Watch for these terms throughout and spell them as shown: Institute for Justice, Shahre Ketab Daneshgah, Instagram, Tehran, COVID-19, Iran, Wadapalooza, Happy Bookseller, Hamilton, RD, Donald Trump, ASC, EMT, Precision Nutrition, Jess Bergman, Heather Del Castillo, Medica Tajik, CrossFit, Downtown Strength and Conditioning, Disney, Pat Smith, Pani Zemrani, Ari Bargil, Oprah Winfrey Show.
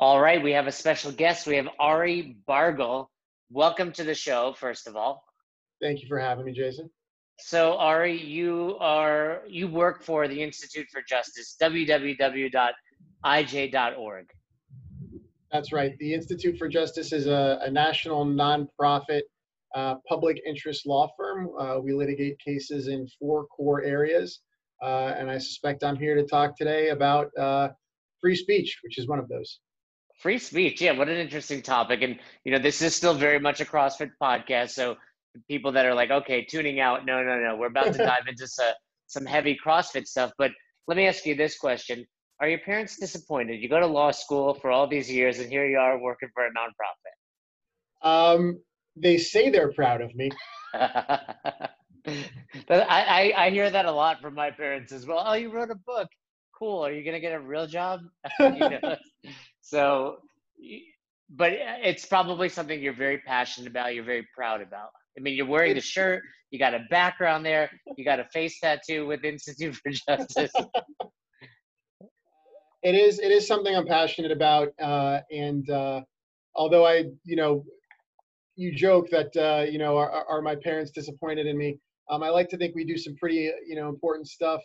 All right, we have a special guest. We have Ari Bargil. Welcome to the show, first of all. Thank you for having me, Jason. So Ari, you work for the Institute for Justice, www.ij.org. That's right. The Institute for Justice is a national nonprofit public interest law firm. We litigate cases in four core areas, and I suspect I'm here to talk today about free speech, which is one of those. Free speech, yeah, what an interesting topic. And, you know, this is still very much a CrossFit podcast, so people that are like, okay, tuning out, no, we're about to dive into some heavy CrossFit stuff. But let me ask you this question. Are your parents disappointed? You go to law school for all these years, and here you are working for a nonprofit. They say they're proud of me. I hear that a lot from my parents as well. Oh, you wrote a book. Cool. Are you going to get a real job? So, but it's probably something you're very passionate about. You're very proud about. I mean, you're wearing the shirt. You got a background there. You got a face tattoo with Institute for Justice. It is something I'm passionate about, and although you joke that are my parents disappointed in me? I like to think we do some pretty important stuff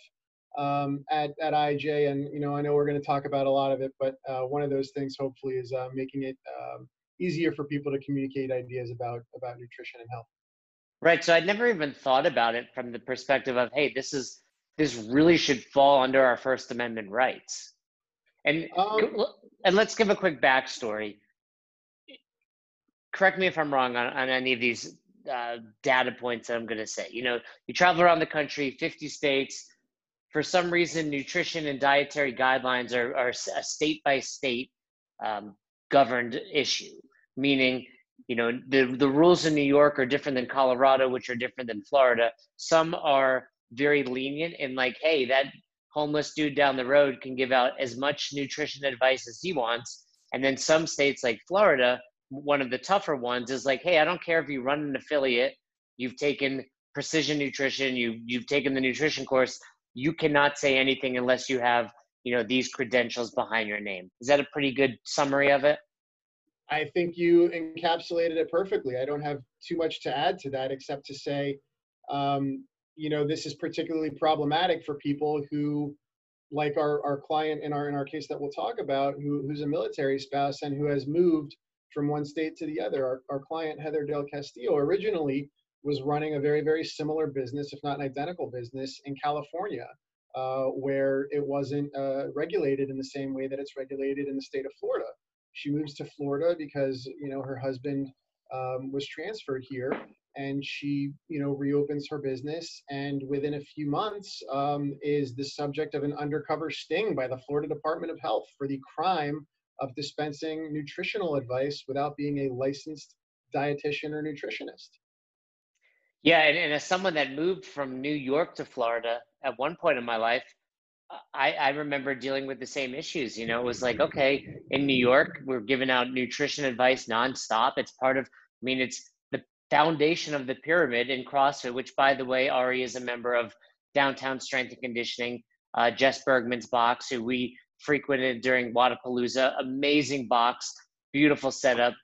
at IJ, and I know we're going to talk about a lot of it, but one of those things hopefully is making it easier for people to communicate ideas about nutrition and health. Right. So I'd never even thought about it from the perspective of, hey, this really should fall under our First Amendment rights. And let's give a quick backstory. Correct me if I'm wrong on any of these data points that I'm going to say. You travel around the country, 50 states. For some reason, nutrition and dietary guidelines are a state-by-state governed issue, meaning the rules in New York are different than Colorado, which are different than Florida. Some are very lenient and like, hey, that homeless dude down the road can give out as much nutrition advice as he wants. And then some states like Florida, one of the tougher ones, is like, hey, I don't care if you run an affiliate, you've taken Precision Nutrition, you've taken the nutrition course, you cannot say anything unless you have, these credentials behind your name. Is that a pretty good summary of it? I think you encapsulated it perfectly. I don't have too much to add to that except to say, this is particularly problematic for people who, like our client in our case that we'll talk about, who's a military spouse and who has moved from one state to the other. Our client, Heather Del Castillo, originally was running a very, very similar business, if not an identical business, in California, where it wasn't regulated in the same way that it's regulated in the state of Florida. She moves to Florida because, her husband was transferred here. And she, reopens her business, and within a few months is the subject of an undercover sting by the Florida Department of Health for the crime of dispensing nutritional advice without being a licensed dietitian or nutritionist. Yeah, and as someone that moved from New York to Florida at one point in my life, I remember dealing with the same issues. It was like, okay, in New York, we're giving out nutrition advice nonstop. It's part of, it's foundation of the pyramid in CrossFit, which, by the way, Ari is a member of Downtown Strength and Conditioning, Jess Bergman's box, who we frequented during Wadapalooza. Amazing box, beautiful setup,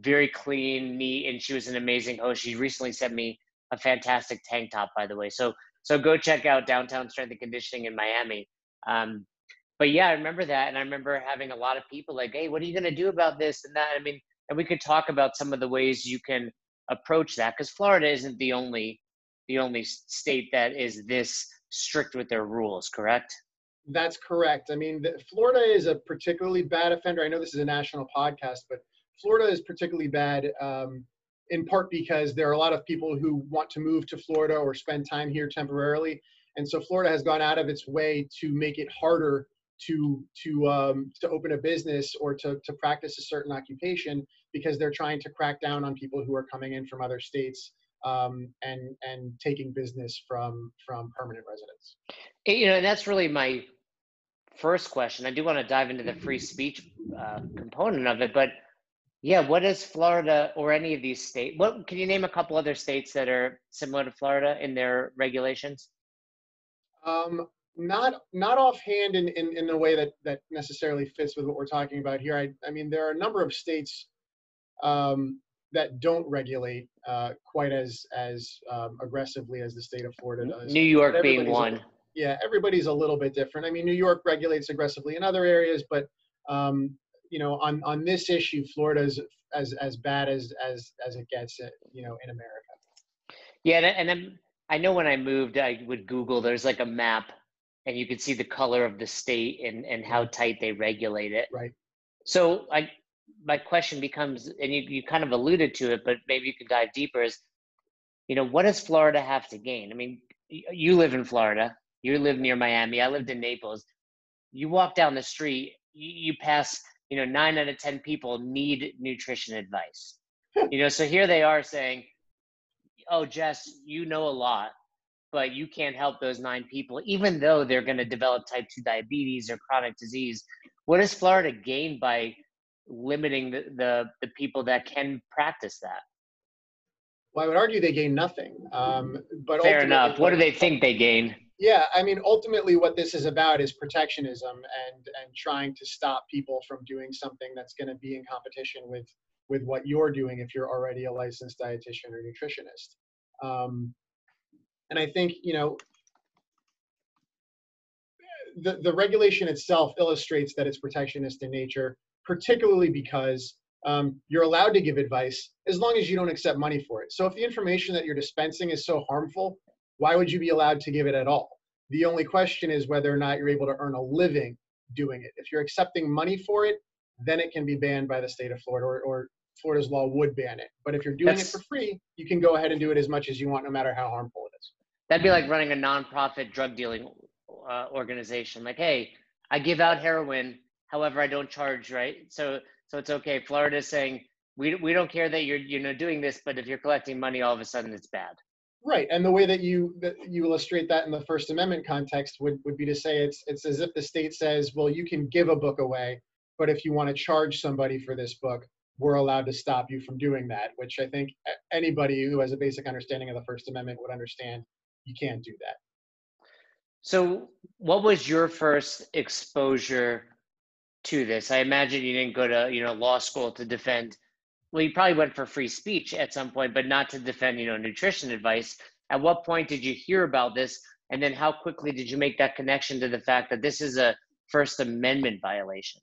very clean, neat, and she was an amazing host. She recently sent me a fantastic tank top, by the way. So go check out Downtown Strength and Conditioning in Miami. But yeah, I remember that, and I remember having a lot of people like, hey, what are you going to do about this and that? And we could talk about some of the ways you can approach that, because Florida isn't the only state that is this strict with their rules, correct? That's correct. Florida is a particularly bad offender. I know this is a national podcast, but Florida is particularly bad in part because there are a lot of people who want to move to Florida or spend time here temporarily. And so Florida has gone out of its way to make it harder to open a business or to practice a certain occupation, because they're trying to crack down on people who are coming in from other states and taking business from permanent residents. And that's really my first question. I do want to dive into the free speech component of it, but yeah, what is Florida or any of these states? Can you name a couple other states that are similar to Florida in their regulations? Not offhand in a way that necessarily fits with what we're talking about here. I mean, there are a number of states that don't regulate quite as aggressively as the state of Florida does. New York being one. Yeah, everybody's a little bit different. I mean, New York regulates aggressively in other areas, but you know, on this issue, Florida's as bad as it gets, you know, in America. Yeah, and then I know when I moved, I would Google. There's like a map, and you could see the color of the state and how tight they regulate it. Right. So my question becomes, and you kind of alluded to it, but maybe you could dive deeper, is, you know, what does Florida have to gain? I mean, you live in Florida, you live near Miami, I lived in Naples. You walk down the street, you pass, you know, 9 out of 10 people need nutrition advice. You know, so here they are saying, oh, Jess, you know a lot, but you can't help those 9 people, even though they're going to develop type 2 diabetes or chronic disease. What does Florida gain by limiting the people that can practice that? Well, I would argue they gain nothing. But fair enough. What do they think they gain? Yeah, I mean, ultimately what this is about is protectionism and trying to stop people from doing something that's going to be in competition with what you're doing if you're already a licensed dietitian or nutritionist. And I think, you know, the regulation itself illustrates that it's protectionist in nature, particularly because you're allowed to give advice as long as you don't accept money for it. So if the information that you're dispensing is so harmful, why would you be allowed to give it at all? The only question is whether or not you're able to earn a living doing it. If you're accepting money for it, then it can be banned by the state of Florida, or Florida's law would ban it. But if you're doing it for free, you can go ahead and do it as much as you want, no matter how harmful it is. That'd be like running a nonprofit drug dealing organization. Like, hey, I give out heroin, however, I don't charge, right? So it's okay. Florida's saying, we don't care that you're, you know, doing this, but if you're collecting money, all of a sudden it's bad. Right, and the way that you illustrate that in the First Amendment context would be to say it's as if the state says, well, you can give a book away, but if you want to charge somebody for this book, we're allowed to stop you from doing that, which I think anybody who has a basic understanding of the First Amendment would understand you can't do that. So what was your first exposure to this? I imagine you didn't go to, you know, law school to defend. Well, you probably went for free speech at some point, but not to defend, you know, nutrition advice. At what point did you hear about this? And then how quickly did you make that connection to the fact that this is a First Amendment violation?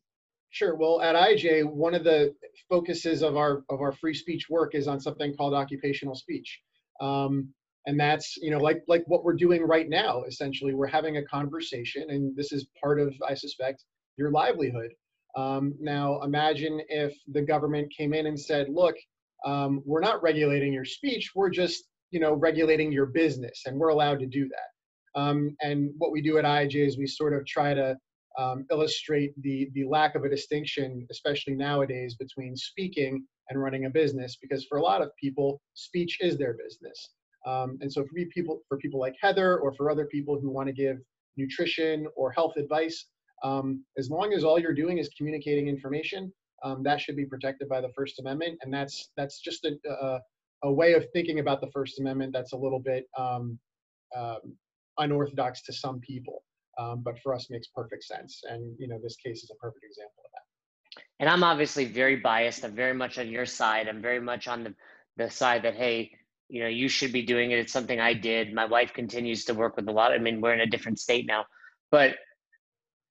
Sure. Well, at IJ, one of the focuses of our free speech work is on something called occupational speech. And that's, you know, like what we're doing right now, essentially. We're having a conversation, and this is part of, I suspect, your livelihood. Now, imagine if the government came in and said, look, we're not regulating your speech, we're just, you know, regulating your business, and we're allowed to do that. And what we do at IJ is we sort of try to illustrate the lack of a distinction, especially nowadays, between speaking and running a business, because for a lot of people, speech is their business. And so for people like Heather, or for other people who want to give nutrition or health advice, as long as all you're doing is communicating information, that should be protected by the First Amendment. And that's just a way of thinking about the First Amendment that's a little bit unorthodox to some people, but for us makes perfect sense. And, you know, this case is a perfect example of that. And I'm obviously very biased. I'm very much on your side. I'm very much on the side that, hey, you know, you should be doing it. It's something I did. My wife continues to work with a lot. I mean, we're in a different state now, but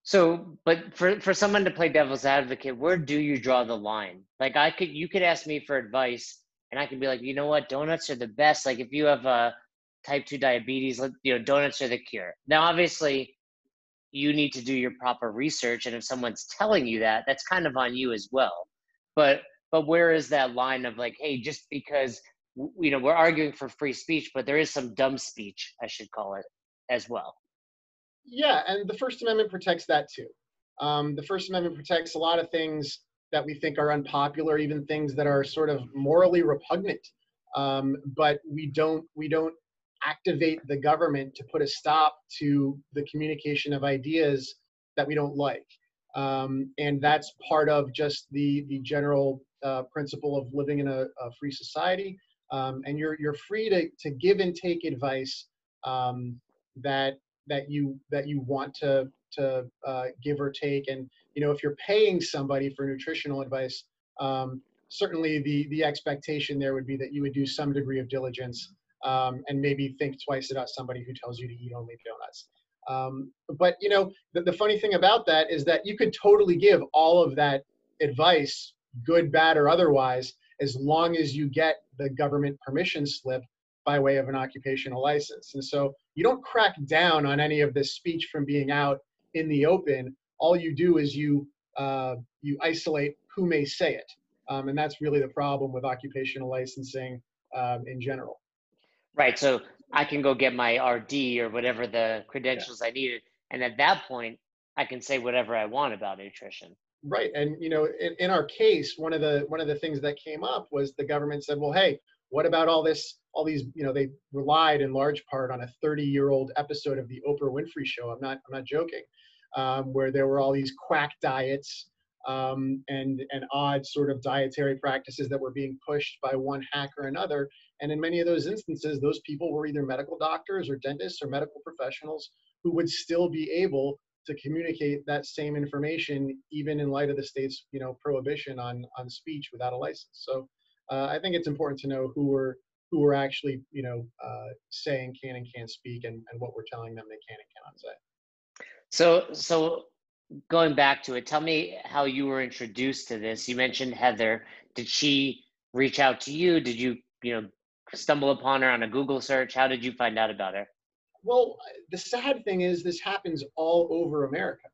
for someone to play devil's advocate, where do you draw the line? Like, you could ask me for advice, and I could be like, you know what, donuts are the best. Like, if you have type 2 diabetes, you know, donuts are the cure. Now, obviously, you need to do your proper research, and if someone's telling you that, that's kind of on you as well. But where is that line of like, hey, just because, you know, we're arguing for free speech, but there is some dumb speech, I should call it, as well. Yeah, and the First Amendment protects that too. The First Amendment protects a lot of things that we think are unpopular, even things that are sort of morally repugnant. But we don't activate the government to put a stop to the communication of ideas that we don't like. And that's part of just the general principle of living in a free society. And you're free to give and take advice that that you want to give or take. And, you know, if you're paying somebody for nutritional advice, certainly the expectation there would be that you would do some degree of diligence, and maybe think twice about somebody who tells you to eat only donuts. But, you know, the funny thing about that is that you could totally give all of that advice, good, bad, or otherwise, as long as you get the government permission slip by way of an occupational license. And so you don't crack down on any of this speech from being out in the open. All you do is you isolate who may say it. And that's really the problem with occupational licensing in general. Right. So I can go get my RD or whatever the credentials I needed. And at that point, I can say whatever I want about nutrition. Right. And, you know, in our case, one of the things that came up was the government said, well, hey, what about all these, you know, they relied in large part on a 30-year-old episode of the Oprah Winfrey Show. I'm not joking, where there were all these quack diets and odd sort of dietary practices that were being pushed by one hack or another. And in many of those instances, those people were either medical doctors or dentists or medical professionals who would still be able to communicate that same information, even in light of the state's, you know, prohibition on speech without a license. So I think it's important to know who we're actually, you know, saying can and can't speak, and what we're telling them they can and cannot say. So going back to it, tell me how you were introduced to this. You mentioned Heather. Did she reach out to you? Did you, you know, stumble upon her on a Google search? How did you find out about her? Well, the sad thing is this happens all over America.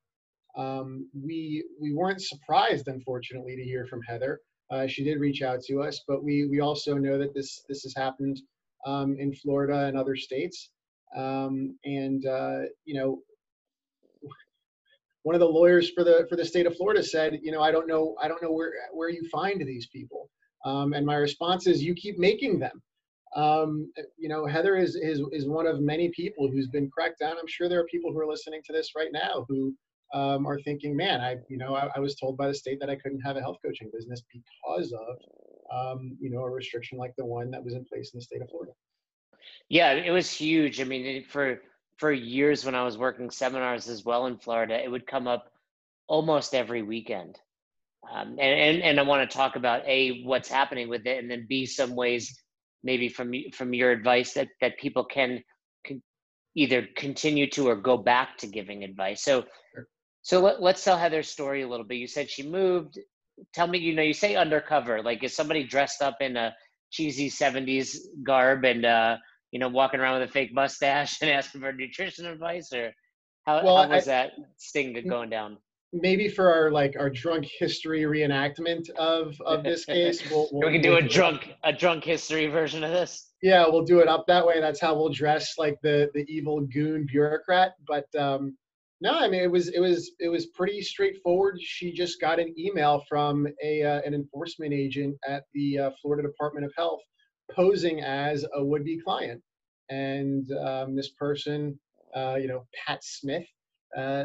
We weren't surprised, unfortunately, to hear from Heather. She did reach out to us, but we also know that this has happened in Florida and other states. You know, one of the lawyers for the state of Florida said, you know, I don't know where you find these people. And my response is, you keep making them. You know, Heather is one of many people who's been cracked down. I'm sure there are people who are listening to this right now who are thinking, man, I was told by the state that I couldn't have a health coaching business because of, you know, a restriction like the one that was in place in the state of Florida. Yeah, it was huge. I mean, for years when I was working seminars as well in Florida, it would come up almost every weekend. And I want to talk about A, what's happening with it, and then B, some ways maybe from your advice that people can either continue to or go back to giving advice. So let's tell Heather's story a little bit. You said she moved. Tell me, you know, you say undercover, like is somebody dressed up in a cheesy 70s garb and, you know, walking around with a fake mustache and asking for nutrition advice, or how was that sting going down? Maybe for our drunk history reenactment of this case, we can do a drunk history version of this. Yeah, we'll do it up that way. That's how we'll dress like the evil goon bureaucrat. But no, I mean it was pretty straightforward. She just got an email from an enforcement agent at the Florida Department of Health, posing as a would-be client, and this person, you know, Pat Smith,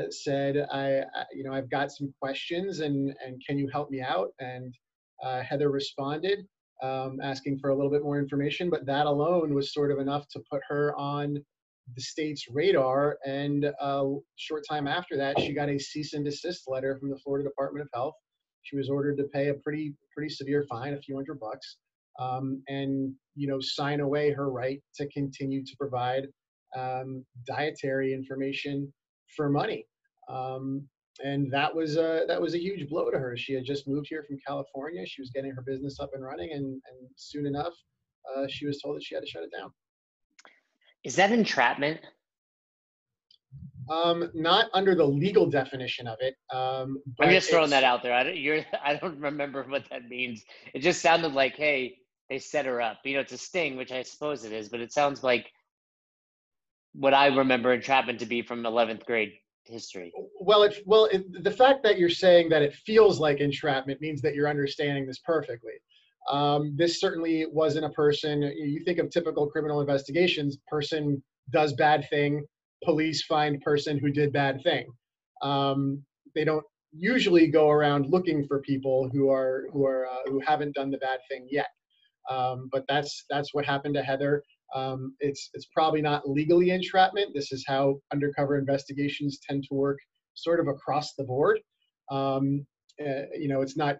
said, I, you know, I've got some questions, and can you help me out? And Heather responded, asking for a little bit more information, but that alone was sort of enough to put her on the state's radar. And a short time after that, she got a cease and desist letter from the Florida Department of Health. She was ordered to pay a pretty severe fine, a few $100, and, you know, sign away her right to continue to provide dietary information for money. And that was a huge blow to her. She had just moved here from California. She was getting her business up and running, and soon enough, she was told that she had to shut it down. Is that entrapment? Not under the legal definition of it. But I'm just throwing that out there. I don't remember what that means. It just sounded like, hey, they set her up. You know, it's a sting, which I suppose it is, but it sounds like what I remember entrapment to be from 11th grade history. Well, the fact that you're saying that it feels like entrapment means that you're understanding this perfectly. This certainly wasn't a person. You think of typical criminal investigations: person does bad thing, police find person who did bad thing. They don't usually go around looking for people who haven't done the bad thing yet. But that's what happened to Heather. It's probably not legally entrapment. This is how undercover investigations tend to work, sort of across the board. You know, it's not,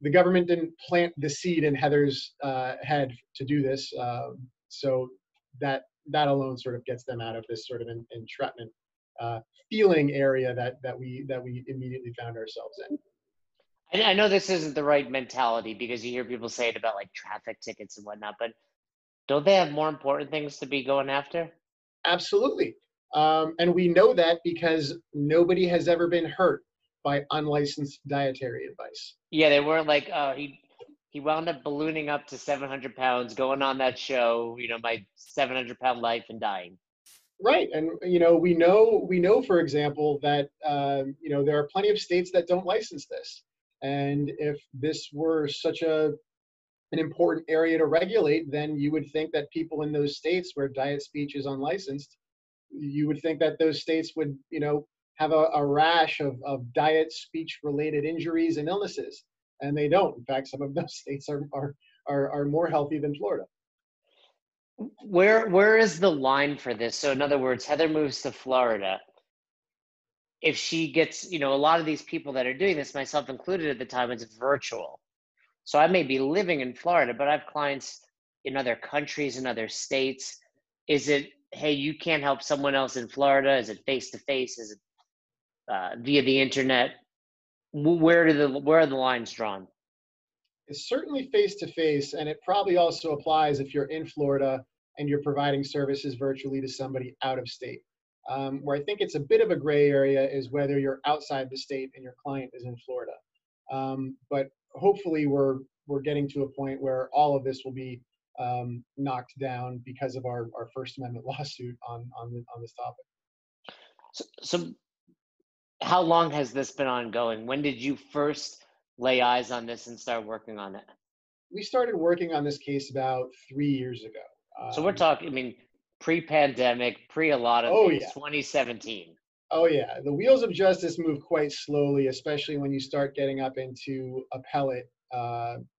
the government didn't plant the seed in Heather's head to do this. So that alone sort of gets them out of this sort of entrapment feeling area that we immediately found ourselves in. I know this isn't the right mentality, because you hear people say it about like traffic tickets and whatnot, but don't they have more important things to be going after? Absolutely. And we know that because nobody has ever been hurt by unlicensed dietary advice. Yeah, they weren't like, oh, he wound up ballooning up to 700 pounds, going on that show, you know, my 700-pound life, and dying. Right, and you know, we know, for example, that you know, there are plenty of states that don't license this. And if this were such an important area to regulate, then you would think that people in those states where diet speech is unlicensed, you would think that those states would, you know, have a rash of diet speech related injuries and illnesses, and they don't. In fact, some of those states are more healthy than Florida. Where is the line for this? So in other words, Heather moves to Florida. If she gets, you know, a lot of these people that are doing this, myself included at the time, it's virtual. So I may be living in Florida, but I have clients in other countries and other states. Is it, hey, you can't help someone else in Florida? Is it face-to-face? Is it via the internet? Where are the lines drawn? It's certainly face-to-face, and it probably also applies if you're in Florida and you're providing services virtually to somebody out of state. Where I think it's a bit of a gray area is whether you're outside the state and your client is in Florida. But hopefully we're getting to a point where all of this will be knocked down because of our First Amendment lawsuit on this topic. So how long has this been ongoing? When did you first lay eyes on this and start working on it? We started working on this case about 3 years ago. So we're talking, I mean, pre-pandemic, pre a lot of things, yeah. 2017. Oh yeah, the wheels of justice move quite slowly, especially when you start getting up into appellate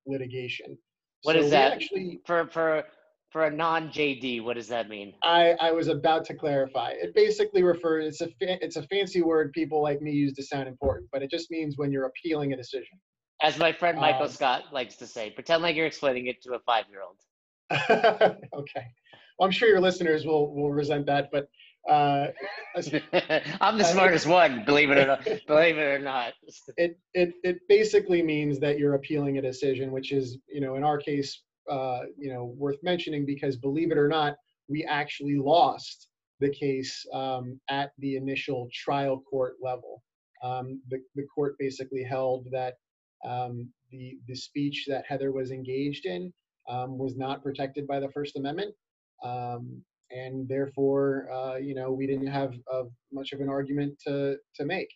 litigation. What is that? Actually, for a non-JD, what does that mean? I was about to clarify. It basically refers, it's a fancy word people like me use to sound important, but it just means when you're appealing a decision. As my friend Michael Scott likes to say, pretend like you're explaining it to a 5-year-old. Okay. Well, I'm sure your listeners will resent that, but I'm the smartest one, believe it or not. Believe it or not. It basically means that you're appealing a decision, which is, you know, in our case, you know, worth mentioning, because believe it or not, we actually lost the case at the initial trial court level. The court basically held that the speech that Heather was engaged in was not protected by the First Amendment. And therefore, you know, we didn't have much of an argument to make.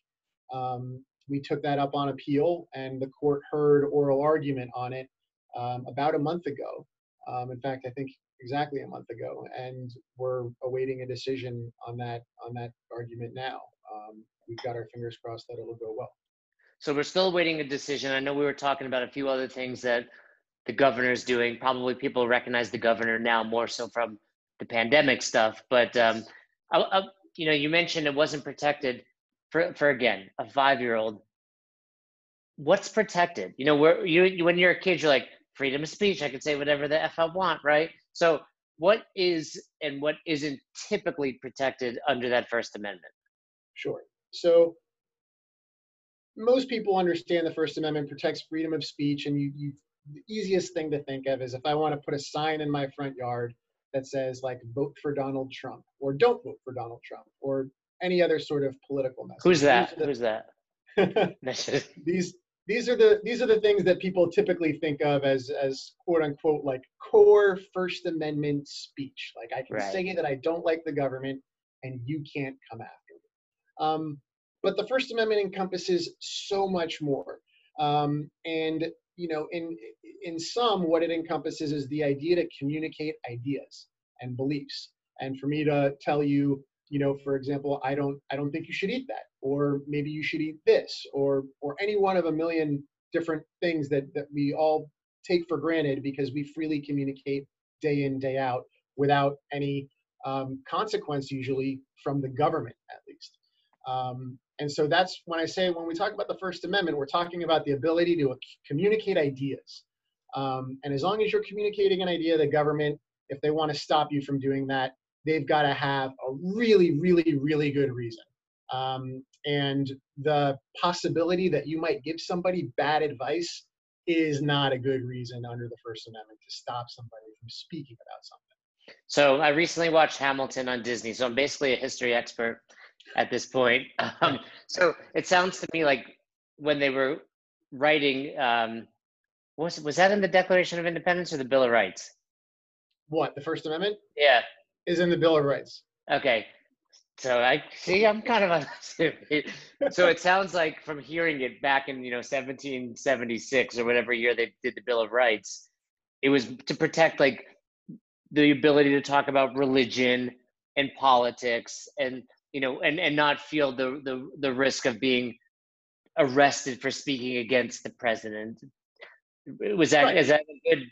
We took that up on appeal, and the court heard oral argument on it about a month ago. In fact, I think exactly a month ago, and we're awaiting a decision on that argument now. We've got our fingers crossed that it will go well. So we're still awaiting a decision. I know we were talking about a few other things that the governor's doing. Probably people recognize the governor now more so from the pandemic stuff, but you know, you mentioned it wasn't protected for again, a 5-year-old. What's protected? You know, where you when you're a kid, you're like, freedom of speech, I can say whatever the F I want, right? So what is and what isn't typically protected under that First Amendment? Sure. So most people understand the First Amendment protects freedom of speech, and you the easiest thing to think of is if I want to put a sign in my front yard that says like, vote for Donald Trump, or don't vote for Donald Trump, or any other sort of political message. Who's that? Who's that? These are the things that people typically think of as quote unquote like core First Amendment speech. Like, I can say that I don't like the government and you can't come after me. But the First Amendment encompasses so much more. And you know, in some, what it encompasses is the idea to communicate ideas and beliefs. And for me to tell you, you know, for example, I don't think you should eat that, or maybe you should eat this, or any one of a million different things that we all take for granted because we freely communicate day in, day out without any consequence, usually from the government, at least. And so that's when I say, when we talk about the First Amendment, we're talking about the ability to communicate ideas. And as long as you're communicating an idea, the government, if they want to stop you from doing that, they've got to have a really, really, really good reason. And the possibility that you might give somebody bad advice is not a good reason under the First Amendment to stop somebody from speaking about something. So I recently watched Hamilton on Disney, so I'm basically a history expert at this point. So it sounds to me like when they were writing, was that in the Declaration of Independence or the Bill of Rights? What, the First Amendment? Yeah. Is in the Bill of Rights. Okay. So I see, I'm kind of on so it sounds like from hearing it back in, 1776 or whatever year they did the Bill of Rights, it was to protect like the ability to talk about religion and politics and, and not feel the risk of being arrested for speaking against the president. Was that, right. Is that a good,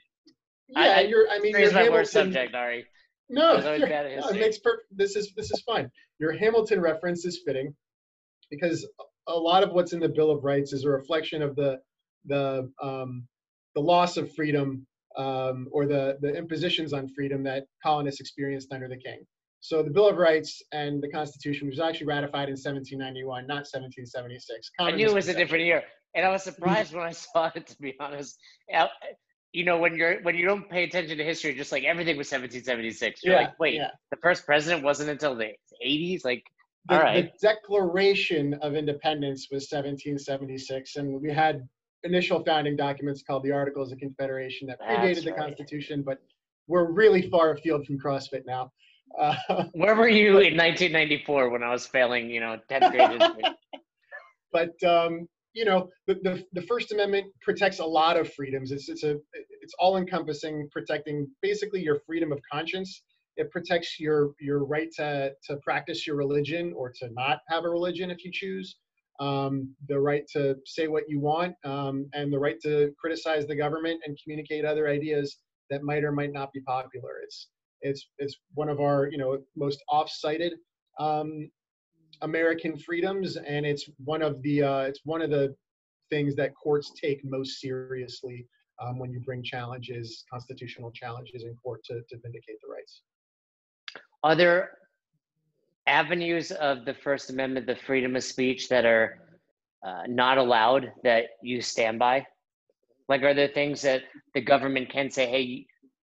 yeah, you're my worst subject, Ari. No, it makes perfect. This is fine. Your Hamilton reference is fitting, because a lot of what's in the Bill of Rights is a reflection of the loss of freedom or the impositions on freedom that colonists experienced under the king. So the Bill of Rights and the Constitution was actually ratified in 1791, not 1776. I knew it was a different year, and I was surprised when I saw it. To be honest. When you don't pay attention to history, just like everything was 1776. You're like, wait, the first president wasn't until the 80s? Like, all right. The Declaration of Independence was 1776, and we had initial founding documents called the Articles of Confederation that predated the Constitution, but we're really far afield from CrossFit now. Where were you in 1994 when I was failing, 10th grade history? But, the First Amendment protects a lot of freedoms. It's all encompassing, protecting basically your freedom of conscience. It protects your right to practice your religion or to not have a religion if you choose, the right to say what you want, and the right to criticize the government and communicate other ideas that might or might not be popular. It's one of our most off-cited American freedoms, and it's one of the things that courts take most seriously when you bring challenges, constitutional challenges, in court to vindicate the rights. Are there avenues of the First Amendment, the freedom of speech, that are not allowed that you stand by? Like, are there things that the government can say, hey,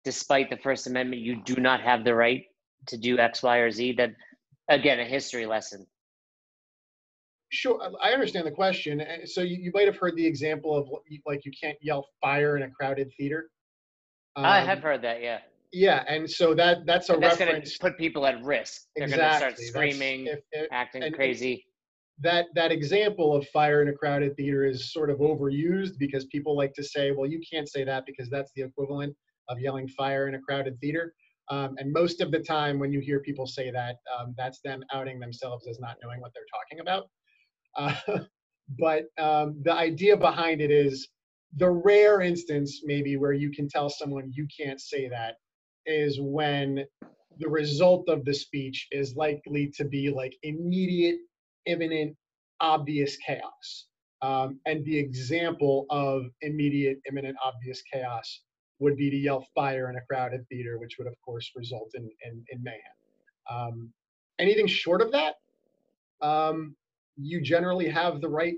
despite the First Amendment, you do not have the right to do X, Y, or Z? That, again, a history lesson. Sure, I understand the question. So you might have heard the example of like you can't yell fire in a crowded theater. I have heard that, yeah. Yeah, and so that's reference. That's going to put people at risk. They're going to start screaming, acting crazy. That example of fire in a crowded theater is sort of overused because people like to say, well, you can't say that because that's the equivalent of yelling fire in a crowded theater. And most of the time when you hear people say that, that's them outing themselves as not knowing what they're talking about. But the idea behind it is the rare instance maybe where you can tell someone you can't say that is when the result of the speech is likely to be like immediate, imminent, obvious chaos. And the example of immediate, imminent, obvious chaos would be to yell fire in a crowded theater, which would of course result in mayhem. Anything short of that, you generally have the right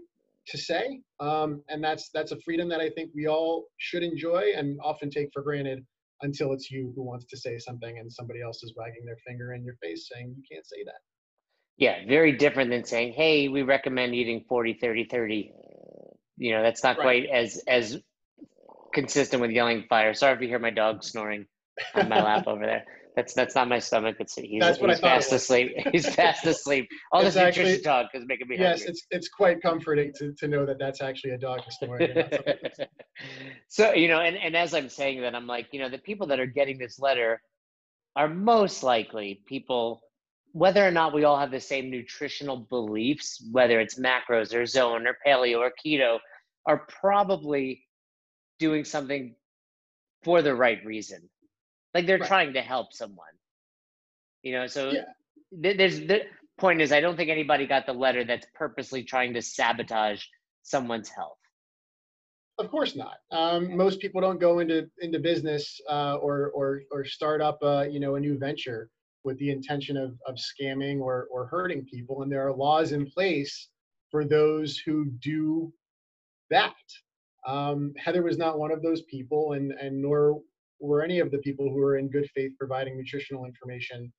to say, and that's a freedom that I think we all should enjoy and often take for granted until it's you who wants to say something and somebody else is wagging their finger in your face saying you can't say that. Yeah, very different than saying, hey, we recommend eating 40, 30, 30. That's not right. Quite as consistent with yelling fire. Sorry if you hear my dog snoring on my lap over there. That's not my stomach. He's fast asleep. He's fast asleep. All this nutrition talk is making me hungry. Yes, it's quite comforting to know that that's actually a dog snoring. So, and as I'm saying that, I'm like, the people that are getting this letter are most likely people, whether or not we all have the same nutritional beliefs, whether it's macros or zone or paleo or keto, are probably doing something for the right reason. Like they're trying to help someone, you know? So there's the point is, I don't think anybody got the letter that's purposely trying to sabotage someone's health. Of course not. Most people don't go into business or start up a new venture with the intention of scamming or hurting people. And there are laws in place for those who do that. Heather was not one of those people, and nor were any of the people who were in good faith providing nutritional information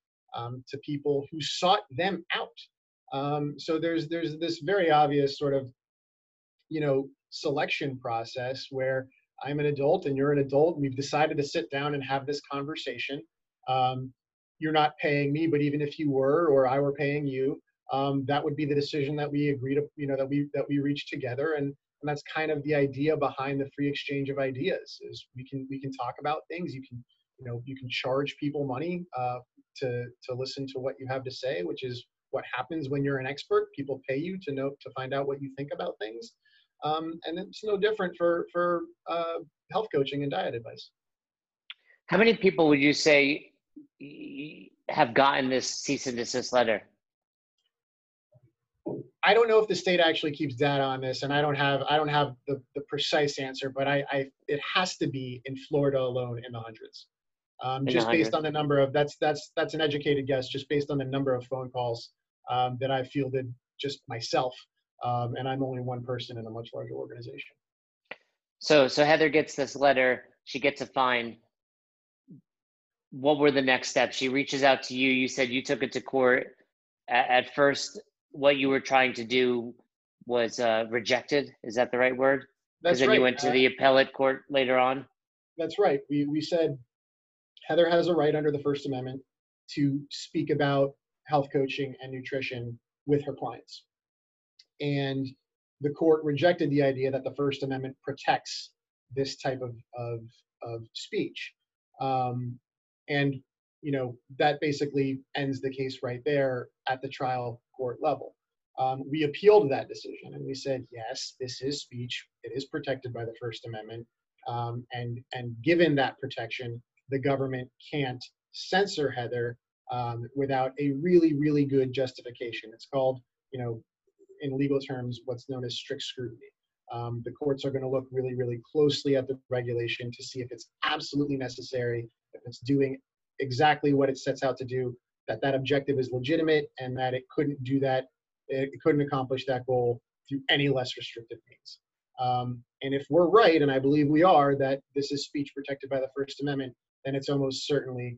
to people who sought them out. So there's this very obvious sort of, selection process where I'm an adult and you're an adult, and we've decided to sit down and have this conversation. You're not paying me, but even if you were, or I were paying you, that would be the decision that we agreed to, that we reached together. And that's kind of the idea behind the free exchange of ideas, is we can talk about things. You can charge people money to listen to what you have to say, which is what happens when you're an expert. People pay you to find out what you think about things. And it's no different for health coaching and diet advice. How many people would you say have gotten this cease and desist letter? I don't know if the state actually keeps data on this, and I don't have the precise answer, but it has to be in Florida alone in the hundreds. Based on the number of that's an educated guess, just based on the number of phone calls that I fielded just myself. And I'm only one person in a much larger organization. So Heather gets this letter. She gets a fine. What were the next steps? She reaches out to you. You said you took it to court. At first, what you were trying to do was rejected. Is that the right word? That's right. Because then you went to the appellate court later on. That's right. We said Heather has a right under the First Amendment to speak about health coaching and nutrition with her clients. And the court rejected the idea that the First Amendment protects this type of speech. And that basically ends the case right there at the trial court level. We appealed that decision, and we said, yes, this is speech. It is protected by the First Amendment. And given that protection, the government can't censor Heather without a really, really good justification. It's called, in legal terms, what's known as strict scrutiny. The courts are going to look really, really closely at the regulation to see if it's absolutely necessary, if it's doing exactly what it sets out to do, that objective is legitimate, and that it couldn't do that, it couldn't accomplish that goal through any less restrictive means. And if we're right, and I believe we are, that this is speech protected by the First Amendment, then it's almost certainly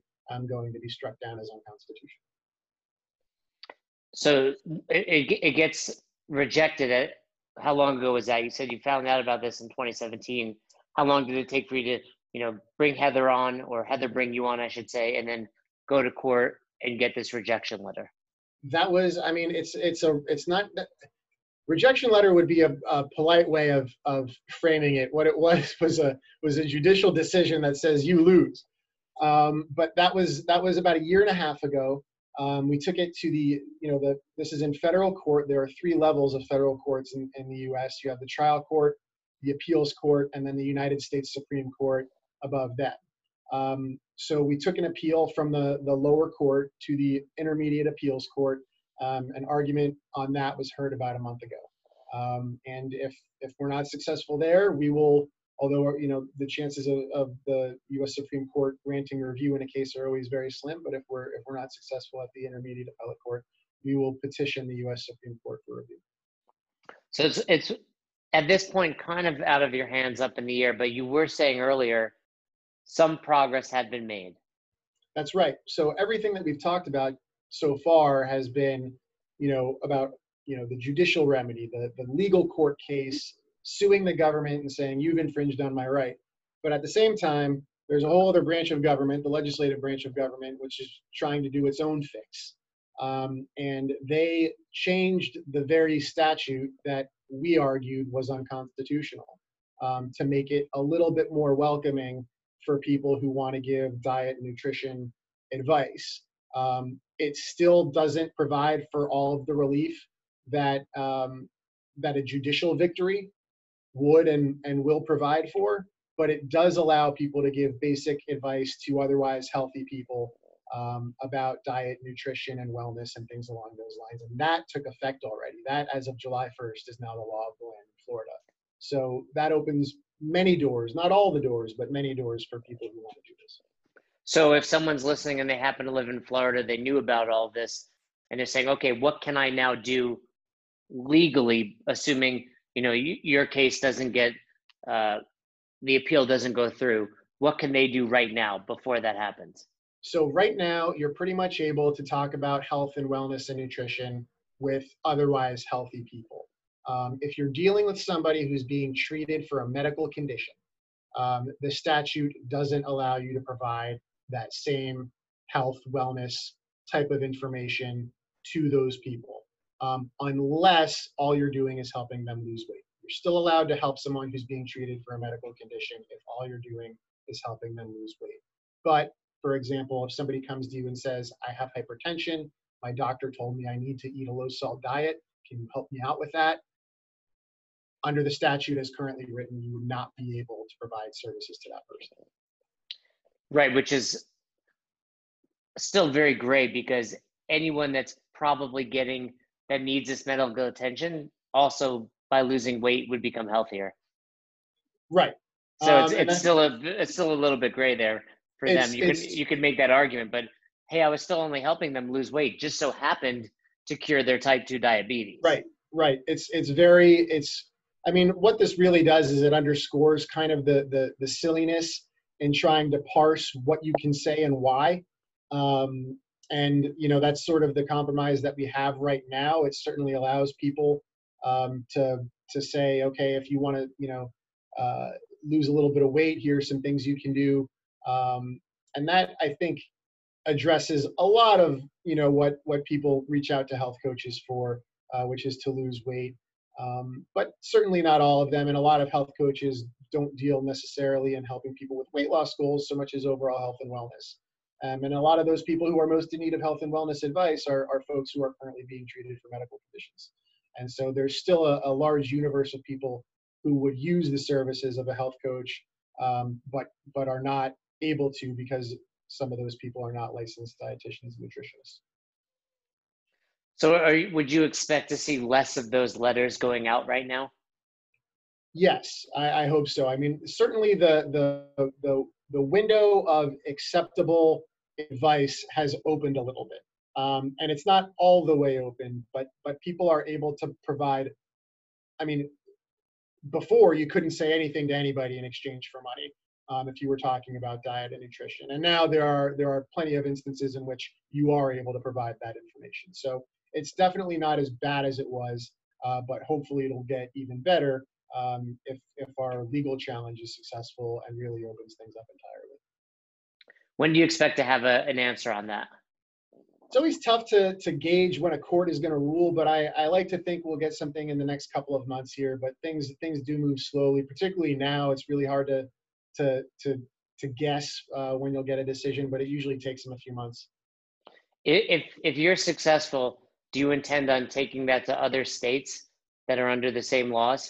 going to be struck down as unconstitutional. So it gets rejected. How long ago was that? You said you found out about this in 2017. How long did it take for you to, bring Heather on, or Heather bring you on, I should say, and then go to court and get this rejection letter? That was, rejection letter would be a polite way of framing it. What it was a judicial decision that says you lose. But that was about a year and a half ago. We took it to this is in federal court. There are three levels of federal courts in the U.S. You have the trial court, the appeals court, and then the United States Supreme Court above that. So we took an appeal from the lower court to the intermediate appeals court. An argument on that was heard about a month ago. And if we're not successful there, we will, although, the chances of the U.S. Supreme Court granting review in a case are always very slim, but if we're not successful at the intermediate appellate court, we will petition the U.S. Supreme Court for review. So it's at this point kind of out of your hands, up in the air, but you were saying earlier some progress had been made. That's right. So everything that we've talked about so far has been, about, the judicial remedy, the legal court case, suing the government and saying, you've infringed on my right. But at the same time, there's a whole other branch of government, the legislative branch of government, which is trying to do its own fix. And they changed the very statute that we argued was unconstitutional to make it a little bit more welcoming for people who want to give diet and nutrition advice. It still doesn't provide for all of the relief that a judicial victory would and will provide for, but it does allow people to give basic advice to otherwise healthy people about diet, nutrition, and wellness and things along those lines. And that took effect already. That, as of July 1st, is now the law of the land in Florida. So that opens many doors, not all the doors, but many doors for people who want to do this. So if someone's listening and they happen to live in Florida, they knew about all this, and they're saying, okay, what can I now do legally, assuming, you know, your case doesn't get, the appeal doesn't go through, what can they do right now before that happens? So right now, you're pretty much able to talk about health and wellness and nutrition with otherwise healthy people. If you're dealing with somebody who's being treated for a medical condition, the statute doesn't allow you to provide that same health, wellness type of information to those people, unless all you're doing is helping them lose weight. You're still allowed to help someone who's being treated for a medical condition if all you're doing is helping them lose weight. But, for example, if somebody comes to you and says, I have hypertension, my doctor told me I need to eat a low-salt diet, can you help me out with that? Under the statute as currently written, you would not be able to provide services to that person. Right, which is still very gray, because anyone that's probably getting, that needs this medical attention, also by losing weight would become healthier. Right. So it's still a little bit gray there for them. You could make that argument, but hey, I was still only helping them lose weight, just so happened to cure their type 2 diabetes. Right, right. I mean, what this really does is it underscores kind of the silliness in trying to parse what you can say and why. And, you know, that's sort of the compromise that we have right now. It certainly allows people to say, okay, if you want to, you know, lose a little bit of weight, here's some things you can do. And that, I think, addresses a lot of, you know, what people reach out to health coaches for, which is to lose weight. But certainly not all of them, and a lot of health coaches don't deal necessarily in helping people with weight loss goals so much as overall health and wellness. And a lot of those people who are most in need of health and wellness advice are folks who are currently being treated for medical conditions. And so there's still a large universe of people who would use the services of a health coach, but are not able to, because some of those people are not licensed dietitians and nutritionists. So would you expect to see less of those letters going out right now? Yes, I hope so. I mean, certainly the window of acceptable advice has opened a little bit. And it's not all the way open, but people are able to provide. I mean, before you couldn't say anything to anybody in exchange for money if you were talking about diet and nutrition. And now there are plenty of instances in which you are able to provide that information. So it's definitely not as bad as it was, but hopefully it'll get even better if our legal challenge is successful and really opens things up entirely. When do you expect to have an answer on that? It's always tough to gauge when a court is going to rule, but I like to think we'll get something in the next couple of months here. But things do move slowly, particularly now. It's really hard to guess when you'll get a decision, but it usually takes them a few months. If you're successful, do you intend on taking that to other states that are under the same laws?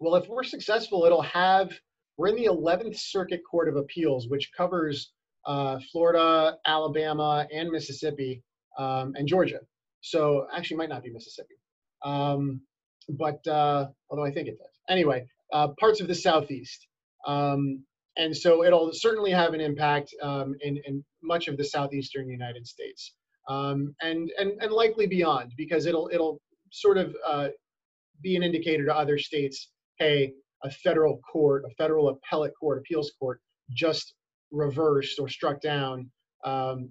Well, if we're successful, we're in the 11th Circuit Court of Appeals, which covers Florida, Alabama, and Mississippi, and Georgia. So actually, it might not be Mississippi, but although I think it does. Anyway, parts of the Southeast. And so it'll certainly have an impact in much of the southeastern United States, and likely beyond, because it'll sort of be an indicator to other states, hey, a federal appellate court, appeals court, just reversed or struck down,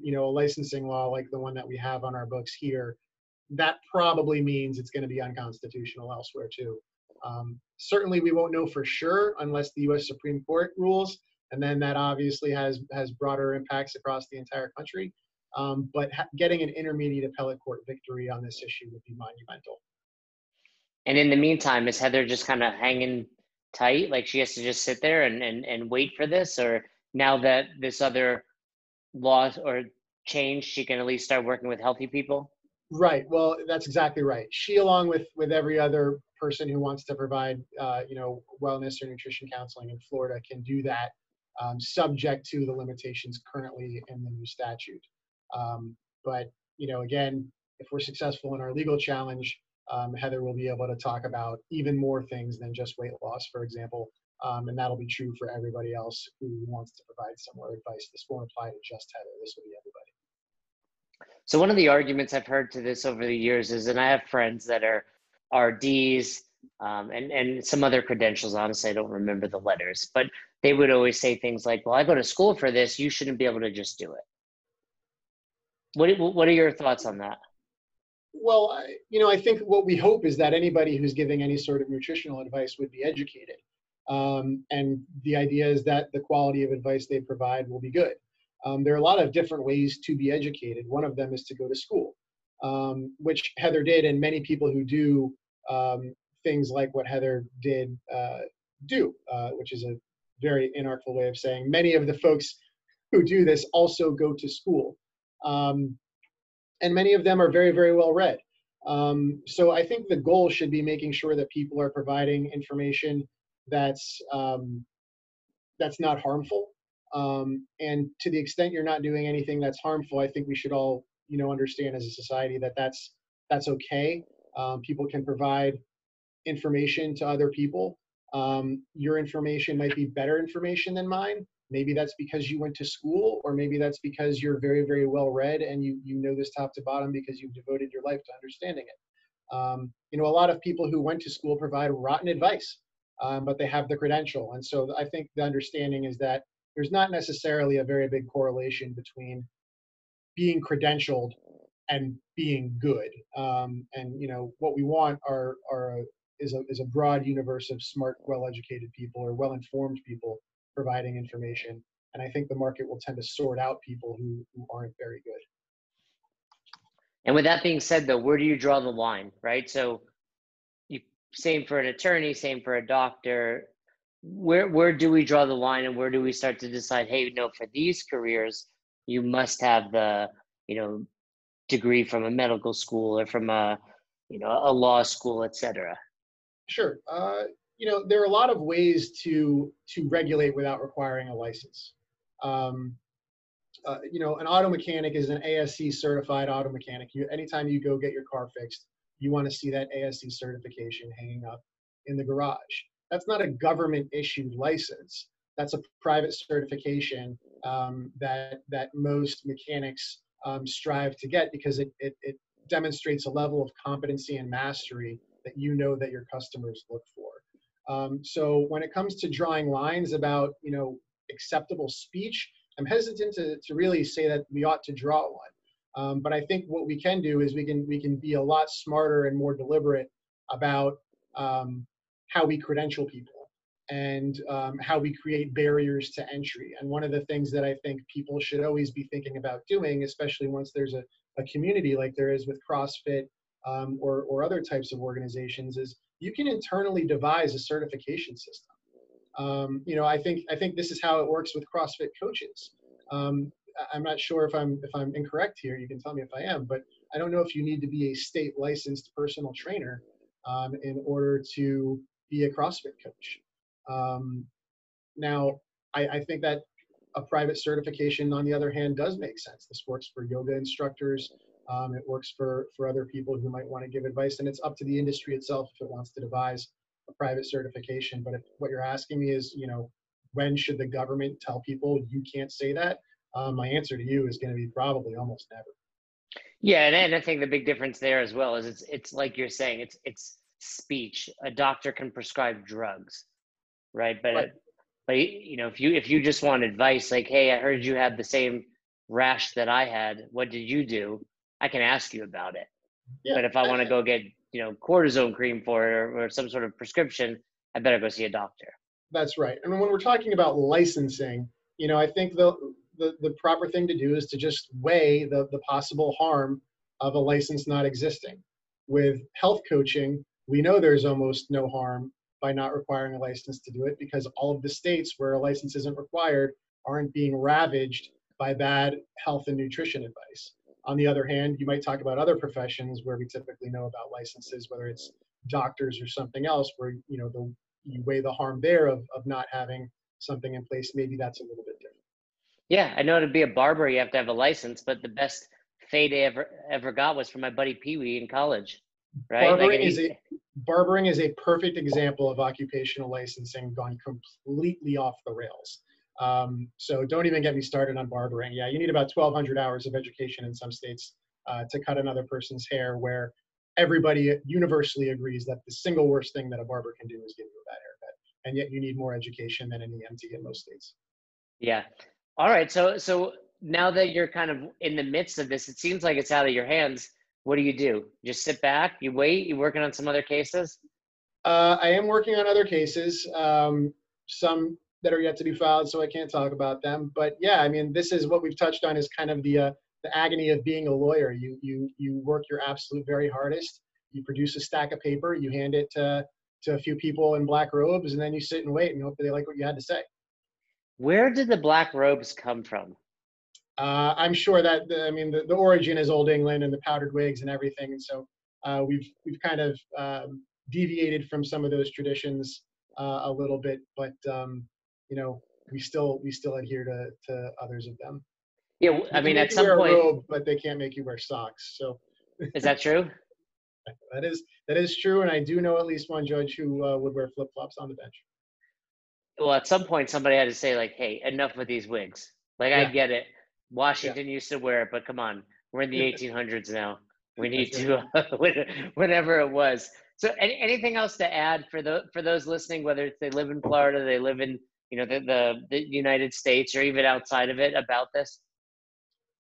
you know, a licensing law like the one that we have on our books here. That probably means it's going to be unconstitutional elsewhere too. Certainly we won't know for sure unless the U.S. Supreme Court rules, and then that obviously has broader impacts across the entire country. But getting an intermediate appellate court victory on this issue would be monumental. And in the meantime, is Heather just kind of hanging tight, like she has to just sit there and wait for this? Or now that this other law or change, she can at least start working with healthy people? Right. Well, that's exactly right. She, along with every other person who wants to provide, you know, wellness or nutrition counseling in Florida, can do that, subject to the limitations currently in the new statute. But, you know, again, if we're successful in our legal challenge, Heather will be able to talk about even more things than just weight loss, for example. And that'll be true for everybody else who wants to provide similar advice. This won't apply to just Heather. This will be everybody. So one of the arguments I've heard to this over the years is, and I have friends that are RDs and some other credentials, honestly, I don't remember the letters, but they would always say things like, well, I go to school for this. You shouldn't be able to just do it. What are your thoughts on that? Well, you know, I think what we hope is that anybody who's giving any sort of nutritional advice would be educated. And the idea is that the quality of advice they provide will be good. There are a lot of different ways to be educated. One of them is to go to school, which Heather did, and many people who do things like what Heather did which is a very inartful way of saying many of the folks who do this also go to school. And many of them are very, very well read. So I think the goal should be making sure that people are providing information that's not harmful. And to the extent you're not doing anything that's harmful, I think we should all, you know, understand as a society that that's okay. People can provide information to other people. Your information might be better information than mine. Maybe that's because you went to school, or maybe that's because you're very, very well read and you know this top to bottom because you've devoted your life to understanding it. You know, a lot of people who went to school provide rotten advice, but they have the credential. And so I think the understanding is that there's not necessarily a very big correlation between being credentialed and being good. And you know, what we want is a broad universe of smart, well-educated people or well-informed people providing information. And I think the market will tend to sort out people who aren't very good. And with that being said, though, where do you draw the line, right? So same for an attorney, same for a doctor. Where do we draw the line, and where do we start to decide, hey, no, for these careers, you must have the, you know, degree from a medical school or from a, you know, a law school, et cetera? Sure. You know, there are a lot of ways to regulate without requiring a license. You know, an auto mechanic is an ASC certified auto mechanic. Anytime you go get your car fixed, you want to see that ASC certification hanging up in the garage. That's not a government issued license. That's a private certification that most mechanics strive to get, because it demonstrates a level of competency and mastery that you know that your customers look for. So when it comes to drawing lines about, you know, acceptable speech, I'm hesitant to really say that we ought to draw one. But I think what we can do is we can be a lot smarter and more deliberate about how we credential people and how we create barriers to entry. And one of the things that I think people should always be thinking about doing, especially once there's a community like there is with CrossFit or other types of organizations, is you can internally devise a certification system. You know, I think this is how it works with CrossFit coaches. I'm not sure if I'm incorrect here. You can tell me if I am, but I don't know if you need to be a state licensed personal trainer in order to be a CrossFit coach. Now, I think that a private certification, on the other hand, does make sense. This works for yoga instructors. It works for other people who might want to give advice, and it's up to the industry itself if it wants to devise a private certification. But if what you're asking me is, you know, when should the government tell people you can't say that? My answer to you is going to be probably almost never. Yeah, and I think the big difference there as well is it's like you're saying, it's speech. A doctor can prescribe drugs, right? But you know, if you just want advice, like, hey, I heard you had the same rash that I had. What did you do? I can ask you about it. Yeah, but if I want to go get, you know, cortisone cream for it or some sort of prescription, I better go see a doctor. That's right. I mean, when we're talking about licensing, you know, I think the proper thing to do is to just weigh the possible harm of a license not existing. With health coaching, we know there's almost no harm by not requiring a license to do it, because all of the states where a license isn't required aren't being ravaged by bad health and nutrition advice. On the other hand, you might talk about other professions where we typically know about licenses, whether it's doctors or something else, where you know you weigh the harm there of not having something in place. Maybe that's a little bit different. Yeah, I know to be a barber, you have to have a license, but the best fade I ever got was from my buddy Pee Wee in college, right? Barbering is a perfect example of occupational licensing gone completely off the rails. So don't even get me started on barbering. Yeah, you need about 1,200 hours of education in some states to cut another person's hair, where everybody universally agrees that the single worst thing that a barber can do is give you a bad haircut. And yet you need more education than an EMT in most states. Yeah. All right. So now that you're kind of in the midst of this, it seems like it's out of your hands. What do? Just sit back, you wait, you working on some other cases? I am working on other cases, some that are yet to be filed, so I can't talk about them. But yeah, I mean, this is what we've touched on is kind of the agony of being a lawyer. You work your absolute very hardest. You produce a stack of paper, you hand it to a few people in black robes, and then you sit and wait and hope that they like what you had to say. Where did the black robes come from? I'm sure that the origin is Old England and the powdered wigs and everything. And so we've kind of deviated from some of those traditions a little bit, but we still adhere to others of them. Yeah, I mean, at some point, robe, but they can't make you wear socks. So is that true? That is true, and I do know at least one judge who would wear flip flops on the bench. Well, at some point, somebody had to say like, "Hey, enough with these wigs." Like, yeah. I get it. Washington used to wear it, but come on, we're in the 1800s now. We need to, whatever it was. So anything else to add for those listening, whether it's they live in Florida, they live in the United States, or even outside of it, about this?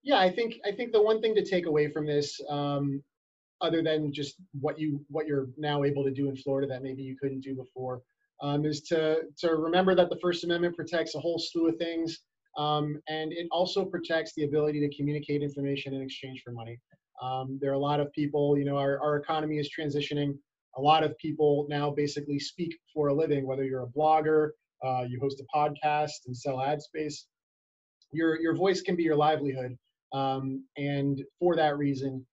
Yeah, I think the one thing to take away from this, other than just what you're now able to do in Florida that maybe you couldn't do before, is to remember that the First Amendment protects a whole slew of things. And it also protects the ability to communicate information in exchange for money. There are a lot of people, our economy is transitioning. A lot of people now basically speak for a living, whether you're a blogger, you host a podcast and sell ad space. Your voice can be your livelihood. And for that reason,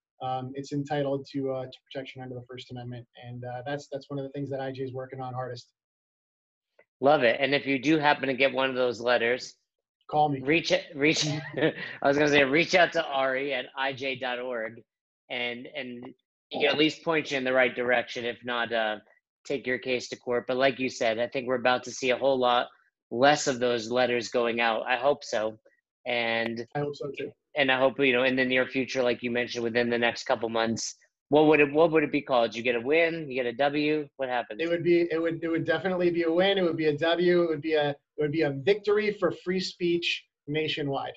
it's entitled to protection under the First Amendment. And that's one of the things that IJ is working on hardest. Love it. And if you do happen to get one of those letters, call me. Reach out to Ari at IJ.org, and he can at least point you in the right direction. If not, take your case to court. But like you said, I think we're about to see a whole lot less of those letters going out. I hope so. And I hope so too. And I hope, in the near future, like you mentioned, within the next couple months, what would it be called? You get a win, you get a W, what happens? It would definitely be a win. It would be a W. It would be a victory for free speech nationwide.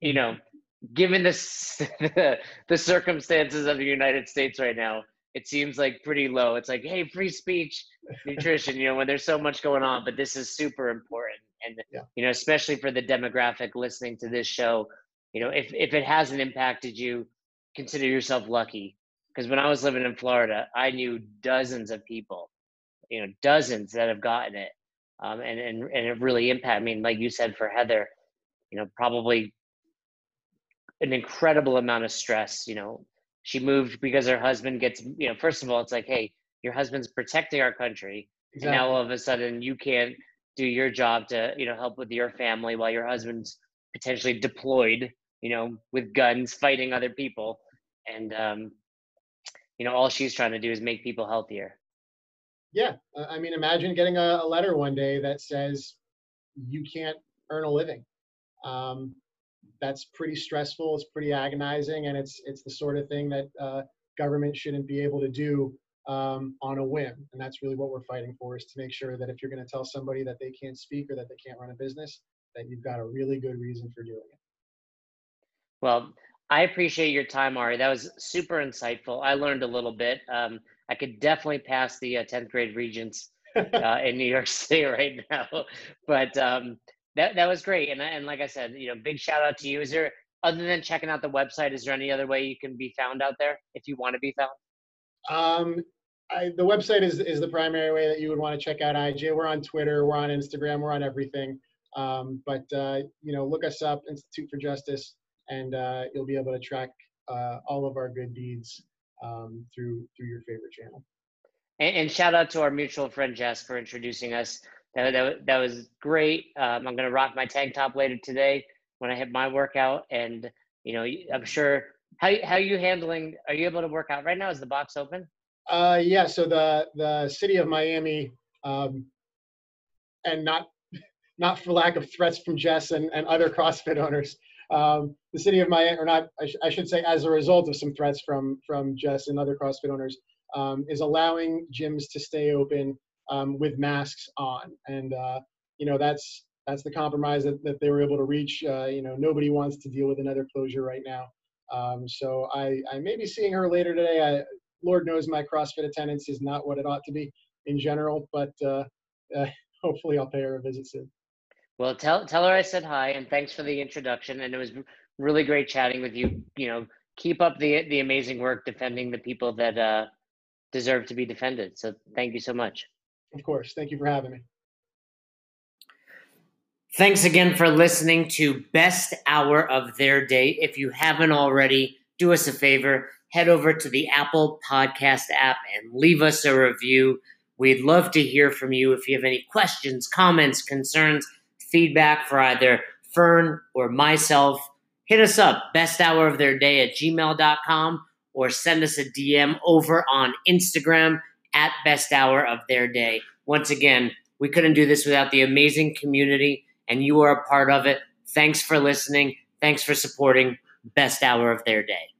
Given the circumstances of the United States right now, it seems like pretty low. It's like, hey, free speech, nutrition, when there's so much going on, but this is super important. And, especially for the demographic listening to this show, if it hasn't impacted you, consider yourself lucky. Because when I was living in Florida, I knew dozens of people, dozens that have gotten it. And it really impacted, like you said, for Heather, probably an incredible amount of stress. She moved because her husband gets, first of all, it's like, hey, your husband's protecting our country. Exactly. And now all of a sudden you can't do your job to, help with your family while your husband's potentially deployed, with guns fighting other people. And, all she's trying to do is make people healthier. Yeah, imagine getting a letter one day that says you can't earn a living. That's pretty stressful. It's pretty agonizing, and it's the sort of thing that government shouldn't be able to do on a whim. And that's really what we're fighting for, is to make sure that if you're going to tell somebody that they can't speak or that they can't run a business, that you've got a really good reason for doing it. Well, I appreciate your time, Ari. That was super insightful. I learned a little bit. I could definitely pass the 10th grade Regents in New York City right now, but that was great. And like I said, big shout out to you. Is there, other than checking out the website, is there any other way you can be found out there if you want to be found? The website is the primary way that you would want to check out IJ. We're on Twitter, we're on Instagram, we're on everything. But look us up, Institute for Justice. and you'll be able to track all of our good deeds through your favorite channel. And shout out to our mutual friend Jess for introducing us. That was great. I'm gonna rock my tank top later today when I hit my workout. And you know, I'm sure how are you handling? Are you able to work out right now? Is the box open? Yeah. So the city of Miami, and not for lack of threats from Jess and other CrossFit owners, the city of Miami, or not, I should say, as a result of some threats from Jess and other CrossFit owners, is allowing gyms to stay open with masks on. And you know, that's the compromise that they were able to reach. You know, nobody wants to deal with another closure right now. So I may be seeing her later today. Lord knows my CrossFit attendance is not what it ought to be in general, but hopefully I'll pay her a visit soon. Well, tell her I said hi, and thanks for the introduction. And it was really great chatting with you. You know, keep up the amazing work defending the people that deserve to be defended. So thank you so much. Of course. Thank you for having me. Thanks again for listening to Best Hour of Their Day. If you haven't already, do us a favor. Head over to the Apple Podcast app and leave us a review. We'd love to hear from you if you have any questions, comments, concerns, feedback for either Fern or myself. Hit us up, besthouroftheirday@gmail.com, or send us a DM over on Instagram at besthouroftheirday. Once again, we couldn't do this without the amazing community, and you are a part of it. Thanks for listening. Thanks for supporting Best Hour of Their Day.